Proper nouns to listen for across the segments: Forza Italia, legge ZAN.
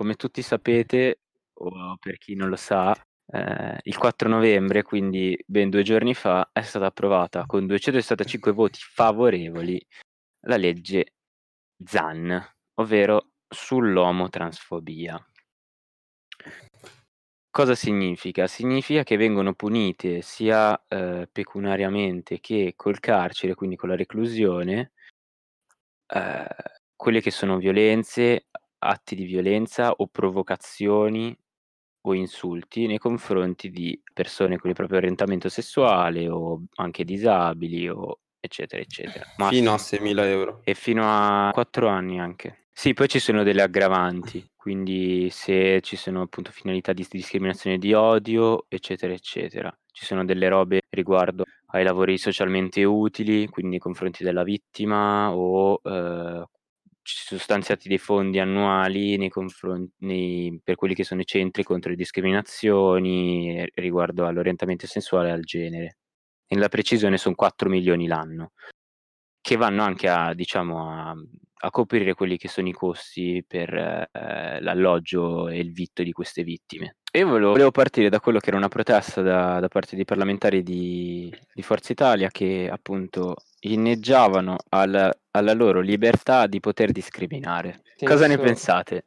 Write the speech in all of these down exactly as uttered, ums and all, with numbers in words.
Come tutti sapete, o per chi non lo sa, eh, il quattro novembre, quindi ben due giorni fa, è stata approvata con duecentosessantacinque voti favorevoli la legge ZAN, ovvero sull'omotransfobia. Cosa significa? Significa che vengono punite sia eh, pecuniariamente che col carcere, quindi con la reclusione, eh, quelle che sono violenze, atti di violenza o provocazioni o insulti nei confronti di persone con il proprio orientamento sessuale o anche disabili o eccetera eccetera. Ma fino a seimila euro. E fino a quattro anni anche. Sì, poi ci sono delle aggravanti, quindi se ci sono appunto finalità di discriminazione di odio, eccetera eccetera. Ci sono delle robe riguardo ai lavori socialmente utili, quindi nei confronti della vittima o eh, ci sono stanziati dei fondi annuali nei confronti nei, per quelli che sono i centri contro le discriminazioni riguardo all'orientamento sessuale e al genere. Nella precisione sono quattro milioni l'anno, che vanno anche a, diciamo, a, a coprire quelli che sono i costi per eh, l'alloggio e il vitto di queste vittime. Io volevo, volevo partire da quello che era una protesta da, da parte dei parlamentari di, di Forza Italia, che appunto inneggiavano al, alla loro libertà di poter discriminare. Sì, cosa ne pensate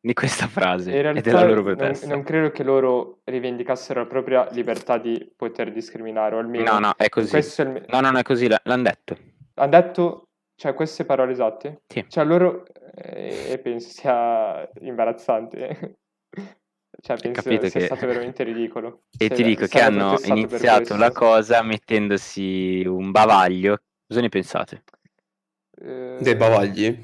di questa frase e della loro protesta? Non, non credo che loro rivendicassero la propria libertà di poter discriminare, o almeno... No, no, è così. È il... No, no, non è così, l'hanno detto. Hanno detto, cioè, queste parole esatte? Sì. Cioè, loro... E eh, penso sia imbarazzante. Cioè, penso sia che... stato veramente ridicolo. E se, ti dico che hanno iniziato la cosa mettendosi un bavaglio. Cosa ne pensate? Eh... Dei bavagli?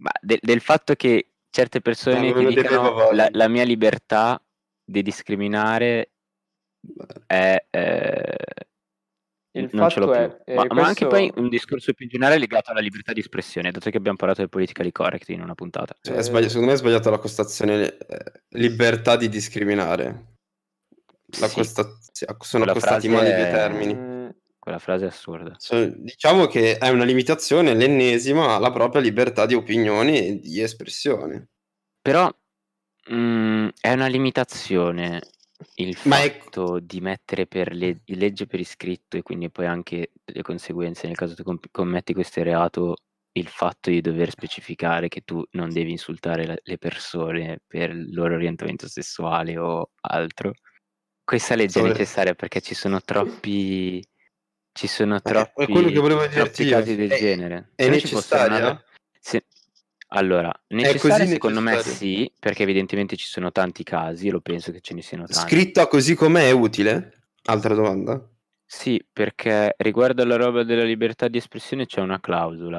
Ma de- del fatto che certe persone che dicono la, la mia libertà di discriminare è eh, il non fatto ce l'ho è, più. Ma, questo... ma anche poi un discorso più generale legato alla libertà di espressione, dato che abbiamo parlato del politically correct in una puntata. Cioè, eh... sbagli- secondo me è sbagliata la costazione eh, libertà di discriminare. La sì. costa- sono quella costati male è... due termini. Quella frase è assurda. Cioè, diciamo che è una limitazione, l'ennesima, alla propria libertà di opinione e di espressione. Però mh, è una limitazione il Ma fatto è... di mettere per le... legge per iscritto, e quindi poi anche le conseguenze nel caso tu comp- commetti questo reato, il fatto di dover specificare che tu non devi insultare la- le persone per il loro orientamento sessuale o altro. Questa legge Dove... è necessaria perché ci sono troppi... Ci sono troppi, quello che volevo troppi casi del è, genere. È necessaria? Una... Se... Allora, necessaria secondo necessaria. me sì, perché evidentemente ci sono tanti casi, e lo penso che ce ne siano tanti. Scritta così com'è è utile? Altra domanda? Sì, perché riguardo alla roba della libertà di espressione c'è una clausola.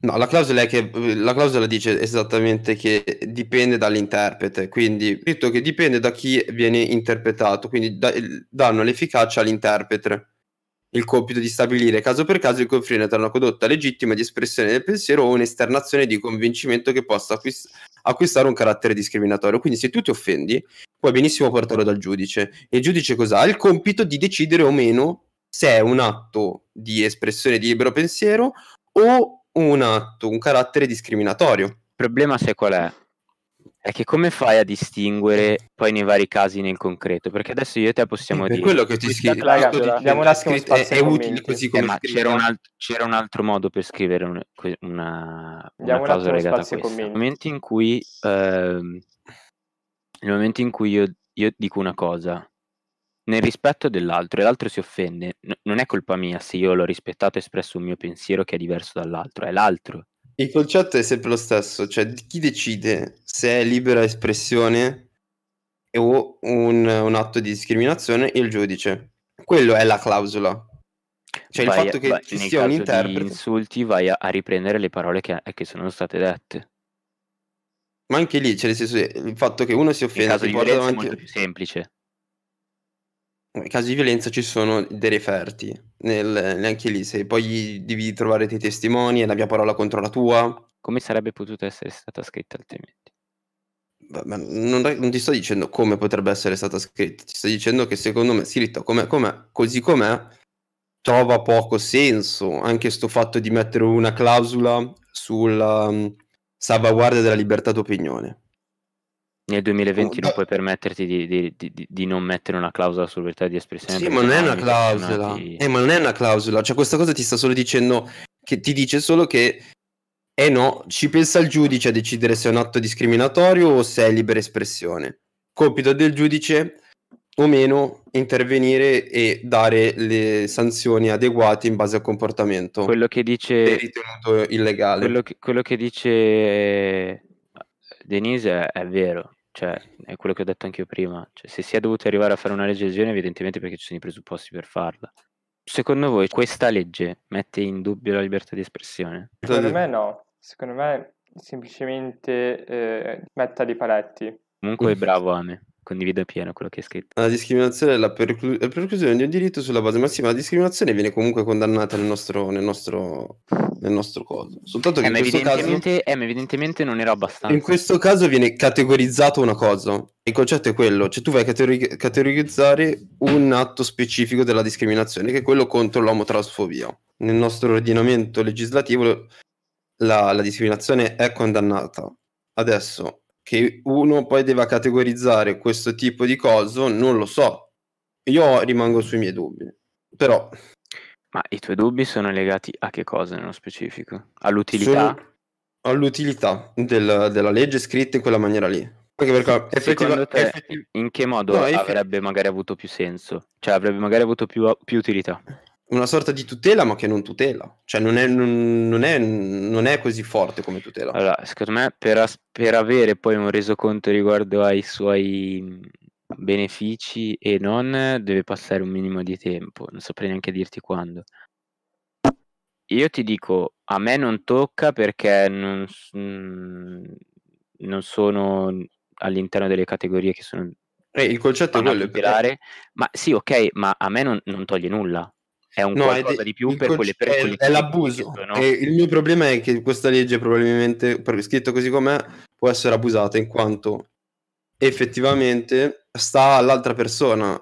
No, la clausola è che la clausola dice esattamente che dipende dall'interprete, quindi scritto che dipende da chi viene interpretato, quindi da, danno l'efficacia all'interprete. Il compito di stabilire caso per caso il confine tra una condotta legittima di espressione del pensiero o un'esternazione di convincimento che possa acquist- acquistare un carattere discriminatorio. Quindi se tu ti offendi, puoi benissimo portarlo dal giudice. E il giudice cos'ha? Il compito di decidere o meno se è un atto di espressione di libero pensiero o un atto, un carattere discriminatorio. Il problema sai qual è? È che come fai a distinguere poi nei vari casi nel concreto? Perché adesso io e te possiamo per dire... quello che ti scrivo... Diamo un attimo spazio. È, è utile così come eh, ma c'era un, alt- c'era un altro modo per scrivere un, una, una cosa legata a questo. Nel momento in cui... Ehm, nel momento in cui io, io dico una cosa nel rispetto dell'altro e l'altro si offende, n- non è colpa mia se io l'ho rispettato e espresso un mio pensiero che è diverso dall'altro, è l'altro. Il concetto è sempre lo stesso, cioè chi decide se è libera espressione o un, un atto di discriminazione? Il giudice. Quello è la clausola. Cioè vai, il fatto che vai, ci sia un interprete. Negli insulti vai a, a riprendere le parole che, che sono state dette. Ma anche lì c'è il fatto che uno si offende. Il caso di violenza davanti... è molto più semplice. In caso di violenza ci sono dei referti, nel, anche lì se poi devi trovare dei testimoni e la mia parola contro la tua. Come sarebbe potuta essere stata scritta altrimenti? Beh, ma non, non ti sto dicendo come potrebbe essere stata scritta, ti sto dicendo che secondo me scritta com'è, com'è, così com'è trova poco senso. Anche sto fatto di mettere una clausola sulla, salvaguardia della libertà d'opinione. Nel duemilaventi oh, non puoi permetterti di, di, di, di non mettere una clausola sulla libertà di espressione. Sì, ma non è una clausola. Ti... Eh, ma non è una clausola. Cioè, questa cosa ti sta solo dicendo, che ti dice solo che eh no, ci pensa il giudice a decidere se è un atto discriminatorio o se è libera espressione. Compito del giudice o meno intervenire e dare le sanzioni adeguate in base al comportamento. Quello che dice ritenuto illegale. Quello che, quello che dice Denise è, è vero, cioè è quello che ho detto anche io prima, cioè, se si è dovuti arrivare a fare una legge del genere evidentemente perché ci sono i presupposti per farla. Secondo voi questa legge mette in dubbio la libertà di espressione? Secondo me no, secondo me semplicemente eh, metta dei paletti. Comunque bravo Ame, condivido pieno quello che hai scritto. La discriminazione è la, perclu- la preclusione di un diritto sulla base massima. La discriminazione viene comunque condannata nel nostro nel nostro, nel nostro coso. Soltanto che eh, in questo evidentemente, caso... Eh, ma evidentemente non era abbastanza. In questo caso viene categorizzato una cosa. Il concetto è quello. Cioè tu vai a categori- categorizzare un atto specifico della discriminazione, che è quello contro l'omotransfobia. Nel nostro ordinamento legislativo la, la discriminazione è condannata. Adesso... che uno poi deve categorizzare questo tipo di coso, non lo so, io rimango sui miei dubbi. Però ma i tuoi dubbi sono legati a che cosa nello specifico? All'utilità? Sono all'utilità del, della legge scritta in quella maniera lì. Perché perché effettiva... te, effettiva... in che modo no, avrebbe eff... magari avuto più senso? Cioè avrebbe magari avuto più, più utilità? Una sorta di tutela, ma che non tutela, cioè non è, non, non è, non è così forte come tutela. Allora, secondo me, per, as- per avere poi un resoconto riguardo ai suoi benefici e non, deve passare un minimo di tempo, non saprei neanche dirti quando. Io ti dico, a me non tocca perché non, non sono all'interno delle categorie che sono... Eh, il concetto è quello. Perché... Ma sì, ok, ma a me non, non toglie nulla. È un no, qualcosa è de- di più per quelle per è, è l'abuso. No? E il mio problema è che questa legge probabilmente, scritto così com'è, può essere abusata in quanto effettivamente sta all'altra persona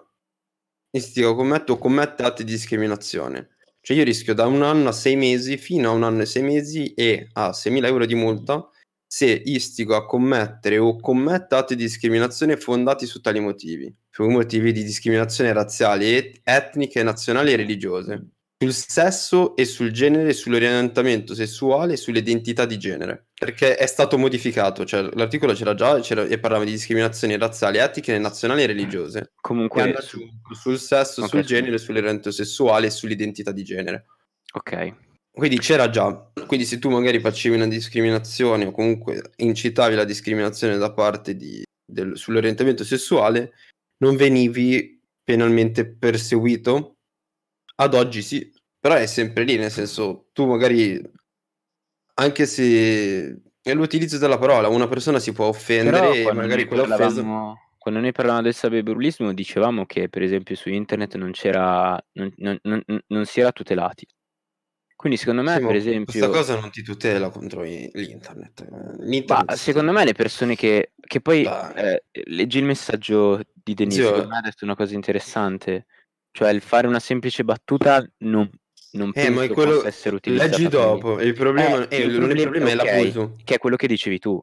istiga, commette o commette atti di discriminazione. Cioè io rischio da un anno a sei mesi, fino a un anno e sei mesi e a seimila euro di multa se istigo a commettere o commette atti di discriminazione fondati su tali motivi, su motivi di discriminazione razziali, et- etniche, nazionali e religiose, sul sesso e sul genere, sull'orientamento sessuale e sull'identità di genere, perché è stato modificato, cioè l'articolo c'era già c'era, e parlava di discriminazioni razziali, etniche, nazionali e religiose. Comunque e su, sul sesso, okay, sul genere, sull'orientamento sessuale e sull'identità di genere. Ok. Quindi c'era già, quindi se tu magari facevi una discriminazione o comunque incitavi la discriminazione da parte di, del, sull'orientamento sessuale, non venivi penalmente perseguito. Ad oggi sì, però è sempre lì, nel senso tu magari, anche se è l'utilizzo della parola, una persona si può offendere e magari quell'offesa... Quando noi parlavamo del cyberbullismo dicevamo che per esempio su internet non c'era, non, non, non, non si era tutelati. Quindi secondo me, sì, per esempio... Questa cosa non ti tutela contro l'internet. l'internet bah, secondo me le persone che... Che poi... Eh, leggi il messaggio di Denise, sì, secondo me ha detto una cosa interessante. Cioè il fare una semplice battuta non, non eh, penso quello... possa essere utilizzata. Leggi dopo. Il problema, eh, eh, il problema, il problema è l'abuso. Okay, che è quello che dicevi tu.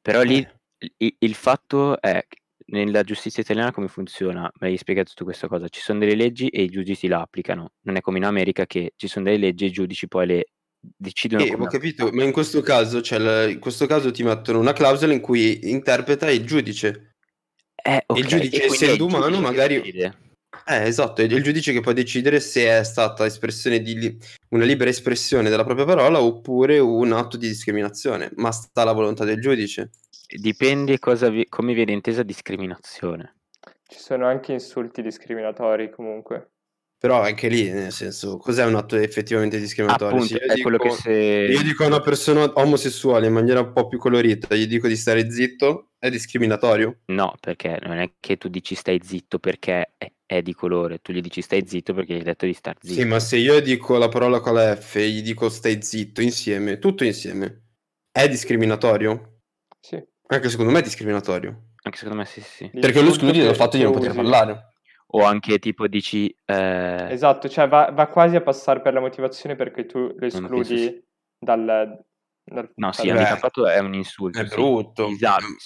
Però lì eh. il, il fatto è... Nella giustizia italiana come funziona? Mi hai spiegato tu questa cosa. Ci sono delle leggi e i giudici la applicano. Non è come in America che ci sono delle leggi e i giudici poi le decidono. Eh, ho capito, la... ma in questo caso, cioè, la... in questo caso ti mettono una clausola in cui interpreta il giudice. Eh, okay. Il giudice, essendo umano, magari... Eh, esatto, è il giudice che può decidere se è stata espressione di li... una libera espressione della propria parola oppure un atto di discriminazione. Ma sta alla volontà del giudice. Dipende cosa vi- come viene intesa discriminazione. Ci sono anche insulti discriminatori comunque. Però anche lì, nel senso, cos'è un atto effettivamente discriminatorio? Appunto, se io, è dico, quello che se... io dico a una persona omosessuale in maniera un po' più colorita, gli dico di stare zitto, è discriminatorio? No, perché non è che tu dici stai zitto perché è, è di colore, tu gli dici stai zitto perché gli hai detto di star zitto. Sì, ma se io dico la parola con la F e gli dico stai zitto insieme, tutto insieme, è discriminatorio? Sì. Anche secondo me è discriminatorio. Anche secondo me sì, sì. Perché lo escludi dal fatto di non poter parlare. O anche tipo dici... Eh... Esatto, cioè va, va quasi a passare per la motivazione perché tu lo escludi dal, Dal... No, sì, handicapato è un insulto. È sì. brutto. Disabili.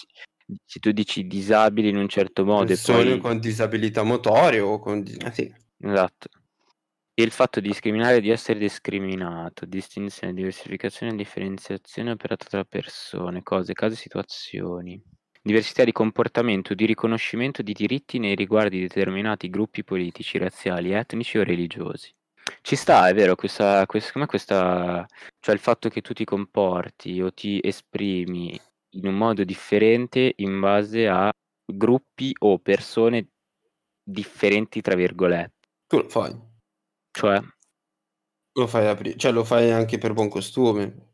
Se tu dici disabile in un certo modo e poi... con disabilità motoria o con... Ah, sì. Esatto. E il fatto di discriminare, di essere discriminato, distinzione, diversificazione, differenziazione operata tra persone, cose, casi, situazioni... Diversità di comportamento, di riconoscimento di diritti nei riguardi di determinati gruppi politici, razziali, etnici o religiosi. Ci sta, è vero, questa, questa, come questa, cioè il fatto che tu ti comporti o ti esprimi in un modo differente in base a gruppi o persone differenti, tra virgolette. Tu lo fai. Cioè? Lo fai, apri- cioè lo fai anche per buon costume.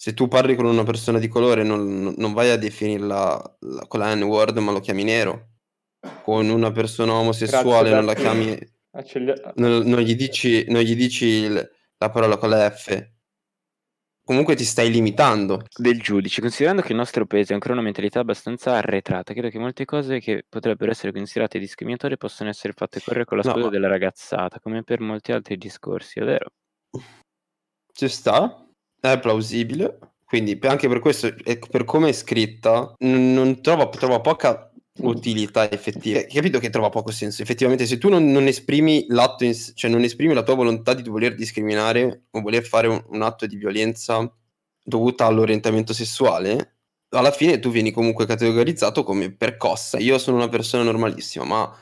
Se tu parli con una persona di colore non, non vai a definirla la, con la N-word, ma lo chiami nero. Con una persona omosessuale non la chiami, non, non gli dici, non gli dici il, la parola con la F. Comunque ti stai limitando. Del giudice, considerando che il nostro paese ha ancora una mentalità abbastanza arretrata, credo che molte cose che potrebbero essere considerate discriminatorie possono essere fatte correre con la scusa no, della ragazzata, come per molti altri discorsi, è vero? Ci sta? È plausibile, quindi anche per questo, per come è scritta, n- non trova, trova poca utilità effettiva. Hai capito che trova poco senso? Effettivamente, se tu non, non esprimi l'atto, in, cioè non esprimi la tua volontà di voler discriminare o voler fare un, un atto di violenza dovuta all'orientamento sessuale, alla fine tu vieni comunque categorizzato come percossa. Io sono una persona normalissima, ma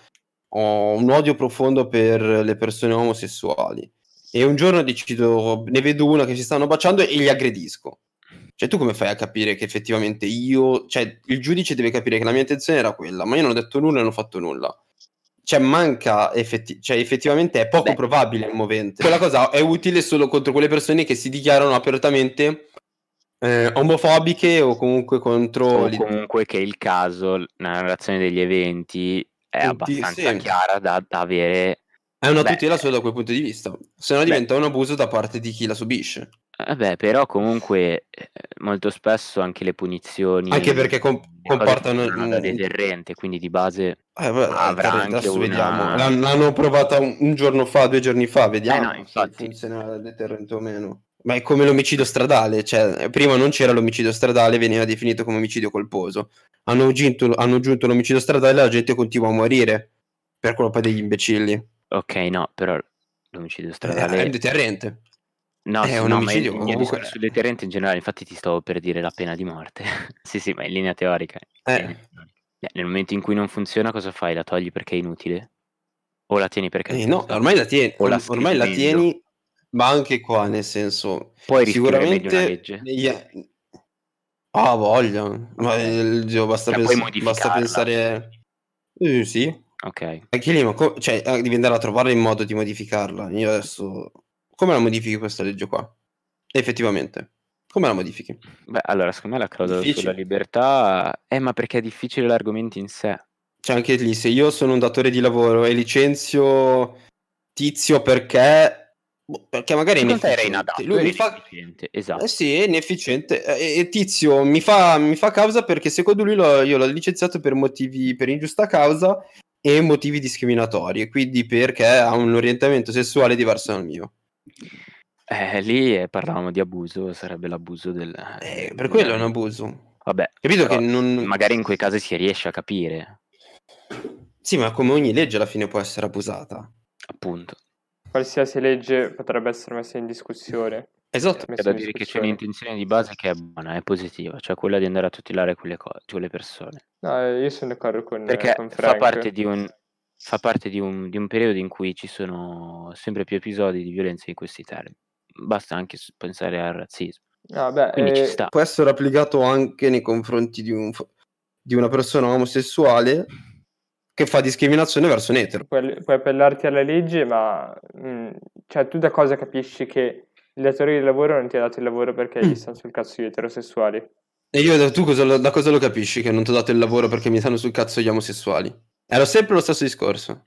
ho un odio profondo per le persone omosessuali. E un giorno decido, ne vedo una che si stanno baciando e li aggredisco. Cioè, tu come fai a capire che effettivamente io... Cioè, il giudice deve capire che la mia intenzione era quella, ma io non ho detto nulla e non ho fatto nulla. Cioè, manca... Effetti- cioè, effettivamente è poco Beh. probabile il movente. Quella cosa è utile solo contro quelle persone che si dichiarano apertamente eh, omofobiche o comunque contro... O comunque che il caso, la narrazione degli eventi è abbastanza sì. chiara da, da avere... È una beh, tutela solo da quel punto di vista, se no diventa beh, un abuso da parte di chi la subisce. Vabbè, però comunque molto spesso anche le punizioni... Anche perché comp- comportano... Un... da deterrente, quindi di base eh, beh, avrà anche adesso una... Vediamo. L'hanno, l'hanno provata un, un giorno fa, due giorni fa, vediamo eh no, infatti. Se non era deterrente o meno. Ma è come l'omicidio stradale, cioè prima non c'era l'omicidio stradale, veniva definito come omicidio colposo. Hanno aggiunto, hanno aggiunto l'omicidio stradale e la gente continua a morire per colpa degli imbecilli. Ok, no, però l'omicidio stradale... È un deterrente. No, è sì, un no, omicidio. Ma il, comunque... sul deterrente in generale, infatti ti stavo per dire la pena di morte. sì, sì, ma in linea teorica. Eh. Nel momento in cui non funziona, cosa fai? La togli perché è inutile? O la tieni perché... Eh, no, ormai la tieni. O la ormai la tieni, ma anche qua, nel senso... Puoi sicuramente una legge. Negli... Ah, voglia. Ma eh, Dio, basta, pens- basta pensare... Eh, sì. Ok, anche lì, ma co- cioè, devi andare a trovarla in modo di modificarla. Io adesso come la modifichi questa legge qua? Effettivamente, come la modifichi? Beh, allora, secondo me la clausola sulla libertà è eh, ma perché è difficile l'argomento in sé. Cioè, anche lì, se io sono un datore di lavoro e licenzio Tizio perché boh, perché magari in era inadatto, lui mi fa esatto. Eh sì, è inefficiente e, e Tizio mi fa mi fa causa perché secondo lui lo, io l'ho licenziato per motivi per ingiusta causa e motivi discriminatori, e quindi perché ha un orientamento sessuale diverso dal mio. Eh, lì eh, parlavamo di abuso, sarebbe l'abuso del... Eh, per quello è un abuso. Vabbè, capito che non... magari in quei casi si riesce a capire. Sì, ma come ogni legge alla fine può essere abusata. Appunto. Qualsiasi legge potrebbe essere messa in discussione. Esatto. C'è da dire che c'è un'intenzione di base che è buona, è positiva, cioè quella di andare a tutelare quelle, co- quelle persone. No, io sono d'accordo con perché con Frank. Fa parte di un fa parte di un, di un periodo in cui ci sono sempre più episodi di violenza in questi termini. Basta anche pensare al razzismo. Ah, beh, quindi eh, ci sta. Può essere applicato anche nei confronti di, un, di una persona omosessuale che fa discriminazione verso un etero. Puoi, puoi appellarti alla legge, ma mh, cioè tu da cosa capisci che il datore di lavoro non ti ha dato il lavoro perché gli stanno sul cazzo gli eterosessuali? E io tu cosa lo, da cosa lo capisci che non ti ho dato il lavoro perché mi stanno sul cazzo gli omosessuali? Era sempre lo stesso discorso.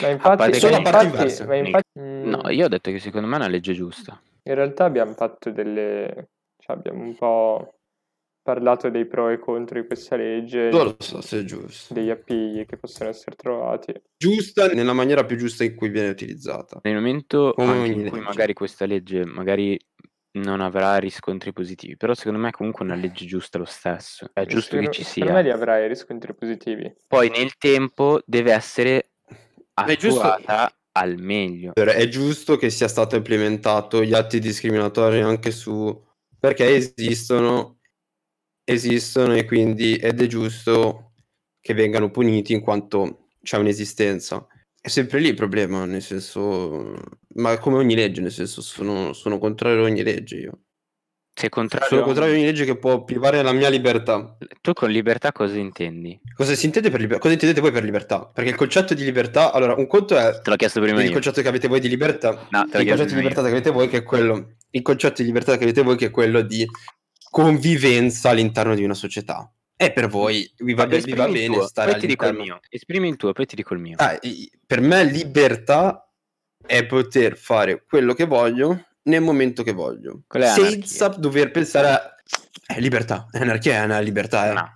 Ma infatti, sono a parte inversa. No, io ho detto che secondo me è una legge giusta. In realtà abbiamo fatto delle... Cioè abbiamo un po' parlato dei pro e contro di questa legge. Non lo so se è giusto. Degli appigli che possono essere trovati. Giusta nella maniera più giusta in cui viene utilizzata. Nel momento in cui magari questa legge magari non avrà riscontri positivi, però secondo me è comunque una legge giusta lo stesso, è giusto se che ci sia. Per me li avrai riscontri positivi. Poi nel tempo deve essere attuata al meglio. È giusto che sia stato implementato gli atti discriminatori anche su... perché esistono, esistono e quindi ed è giusto che vengano puniti in quanto c'è un'esistenza. È sempre lì il problema, nel senso, ma come ogni legge, nel senso sono, sono contrario a ogni legge io. Sei contrario? Sono contrario a ogni legge che può privare la mia libertà. Tu con libertà cosa intendi? Cosa si intende per libertà? Cosa intendete voi per libertà? Perché il concetto di libertà, allora un conto è te l'ho chiesto prima il io. concetto che avete voi di libertà, no, te l'ho il concetto di libertà io. che avete voi che è quello, il concetto di libertà che avete voi che è quello di convivenza all'interno di una società. E per voi vi va, be- vi va bene stare poi all'interno. Ti dico il mio. Esprimi il tuo, poi ti dico il mio. Ah, per me libertà è poter fare quello che voglio nel momento che voglio. Senza dover pensare a... È libertà, è anarchia, è una libertà. È... No,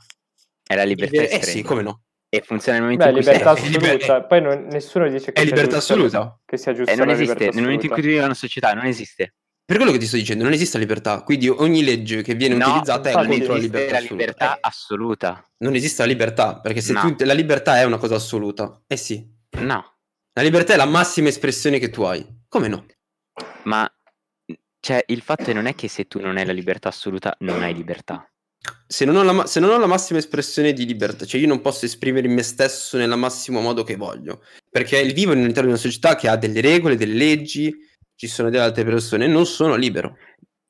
è la libertà Liber- estrema. Eh sì, come no? E funziona nel momento Beh, in cui... Beh, libertà sei... assoluta. È... Poi non... nessuno dice che è libertà sia giusta, assoluta. Che sia giusta eh, non esiste. Libertà nel momento in cui vivi in una società non esiste. Per quello che ti sto dicendo, non esiste libertà, quindi ogni legge che viene no, utilizzata è contro la libertà, la libertà assoluta. assoluta. Non esiste la libertà, perché se no. tu, la libertà è una cosa assoluta. Eh sì. No. La libertà è la massima espressione che tu hai. Come no? Ma cioè, il fatto non è che se tu non hai la libertà assoluta non hai libertà. Se non ho la, ma- se non ho la massima espressione di libertà, cioè io non posso esprimere me stesso nel massimo modo che voglio, perché il vivo all'interno di una società che ha delle regole, delle leggi, ci sono delle altre persone, non sono libero.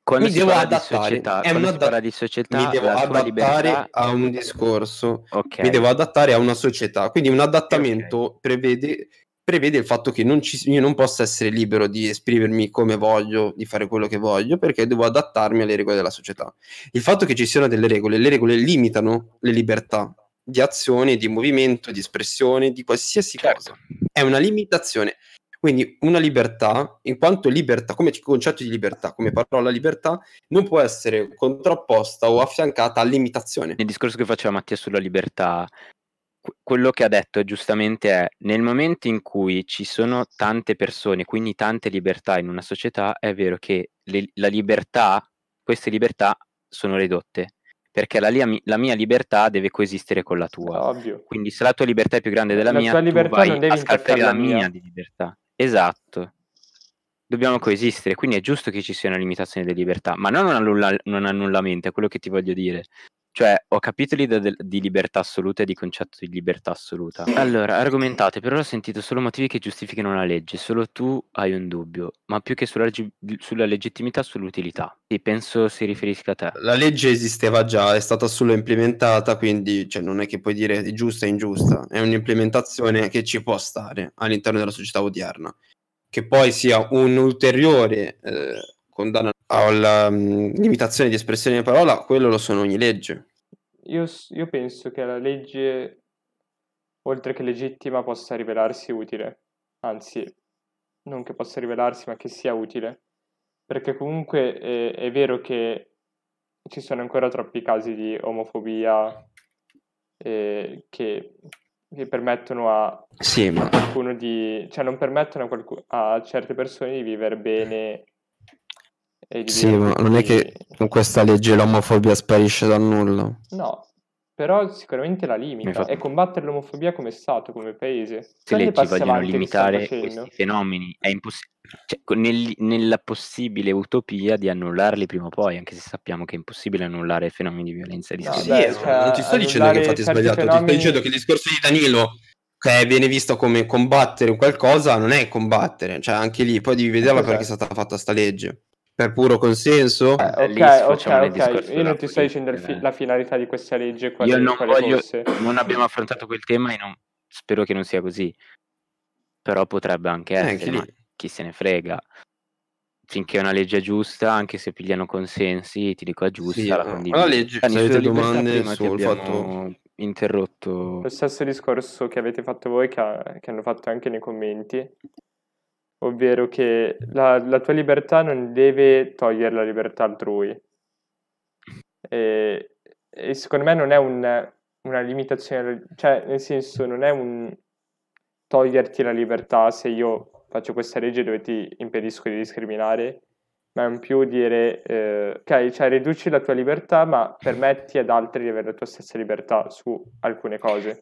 Quando mi devo adattare, società, è una da... di società, mi devo adattare libertà... a un discorso, okay. mi devo adattare a una società. Quindi un adattamento okay. prevede, prevede il fatto che non ci, io non possa essere libero di esprimermi come voglio, di fare quello che voglio, perché devo adattarmi alle regole della società. Il fatto che ci siano delle regole, le regole limitano le libertà di azione, di movimento, di espressione, di qualsiasi certo. cosa. È una limitazione. Quindi una libertà, in quanto libertà, come concetto di libertà, come parola libertà, non può essere contrapposta o affiancata a limitazione. Il discorso che faceva Mattia sulla libertà, quello che ha detto giustamente è nel momento in cui ci sono tante persone, quindi tante libertà in una società, è vero che le, la libertà, queste libertà sono ridotte. Perché la, lia, la mia libertà deve coesistere con la tua. Ovvio. Quindi se la tua libertà è più grande della la mia, tua tu vai non devi a scappare la mia di libertà. Esatto. Dobbiamo coesistere, quindi è giusto che ci sia una limitazione delle libertà, ma non un annulla, non annullamento, è quello che ti voglio dire. Cioè, ho capitoli di, di libertà assoluta e di concetto di libertà assoluta. Allora, argomentate, per ora ho sentito solo motivi che giustificano la legge, solo tu hai un dubbio, ma più che sulla, sulla legittimità, sull'utilità. Sì, penso si riferisca a te. La legge esisteva già, è stata solo implementata, quindi cioè, non è che puoi dire è giusta e ingiusta, è un'implementazione che ci può stare all'interno della società odierna. Che poi sia un'ulteriore... Eh, condanna alla um, limitazione di espressione di parola, quello lo sono ogni legge. Io, io penso che la legge, oltre che legittima, possa rivelarsi utile. Anzi, non che possa rivelarsi, ma che sia utile. Perché comunque è, è vero che ci sono ancora troppi casi di omofobia eh, che, che permettono a sì, ma... qualcuno di... cioè non permettono a, qualcu- a certe persone di vivere bene... Sì, ma non è che con questa legge l'omofobia sparisce da nulla. No, però sicuramente la limita. E combattere l'omofobia come Stato, come paese. Se le leggi vogliono limitare questi fenomeni, è imposs- cioè, nel, nella possibile utopia di annullarli prima o poi, anche se sappiamo che è impossibile annullare fenomeni di violenza di no, sì, beh, cioè, non ti sto dicendo che infatti è sbagliato, fenomeni... ti sto dicendo che il discorso di Danilo... che viene visto come combattere qualcosa, non è combattere. Cioè anche lì, poi devi vedere okay. perché è stata fatta sta legge. Per puro consenso eh, ok, ok, ok, io non ti sto dicendo fi- la finalità di questa legge quale, io non quale voglio, fosse. Non abbiamo affrontato quel tema e non, spero che non sia così, però potrebbe anche essere, eh, ma chi se ne frega finché è una legge giusta, anche se pigliano consensi, ti dico è giusta sì, la, no. la legge, se avete domande sul fatto interrotto lo stesso discorso che avete fatto voi che, ha, che hanno fatto anche nei commenti, ovvero che la, la tua libertà non deve togliere la libertà altrui. E, e secondo me non è un, una limitazione, cioè nel senso non è un toglierti la libertà se io faccio questa legge dove ti impedisco di discriminare ma è un più dire, eh, ok, cioè riduci la tua libertà, ma permetti ad altri di avere la tua stessa libertà su alcune cose.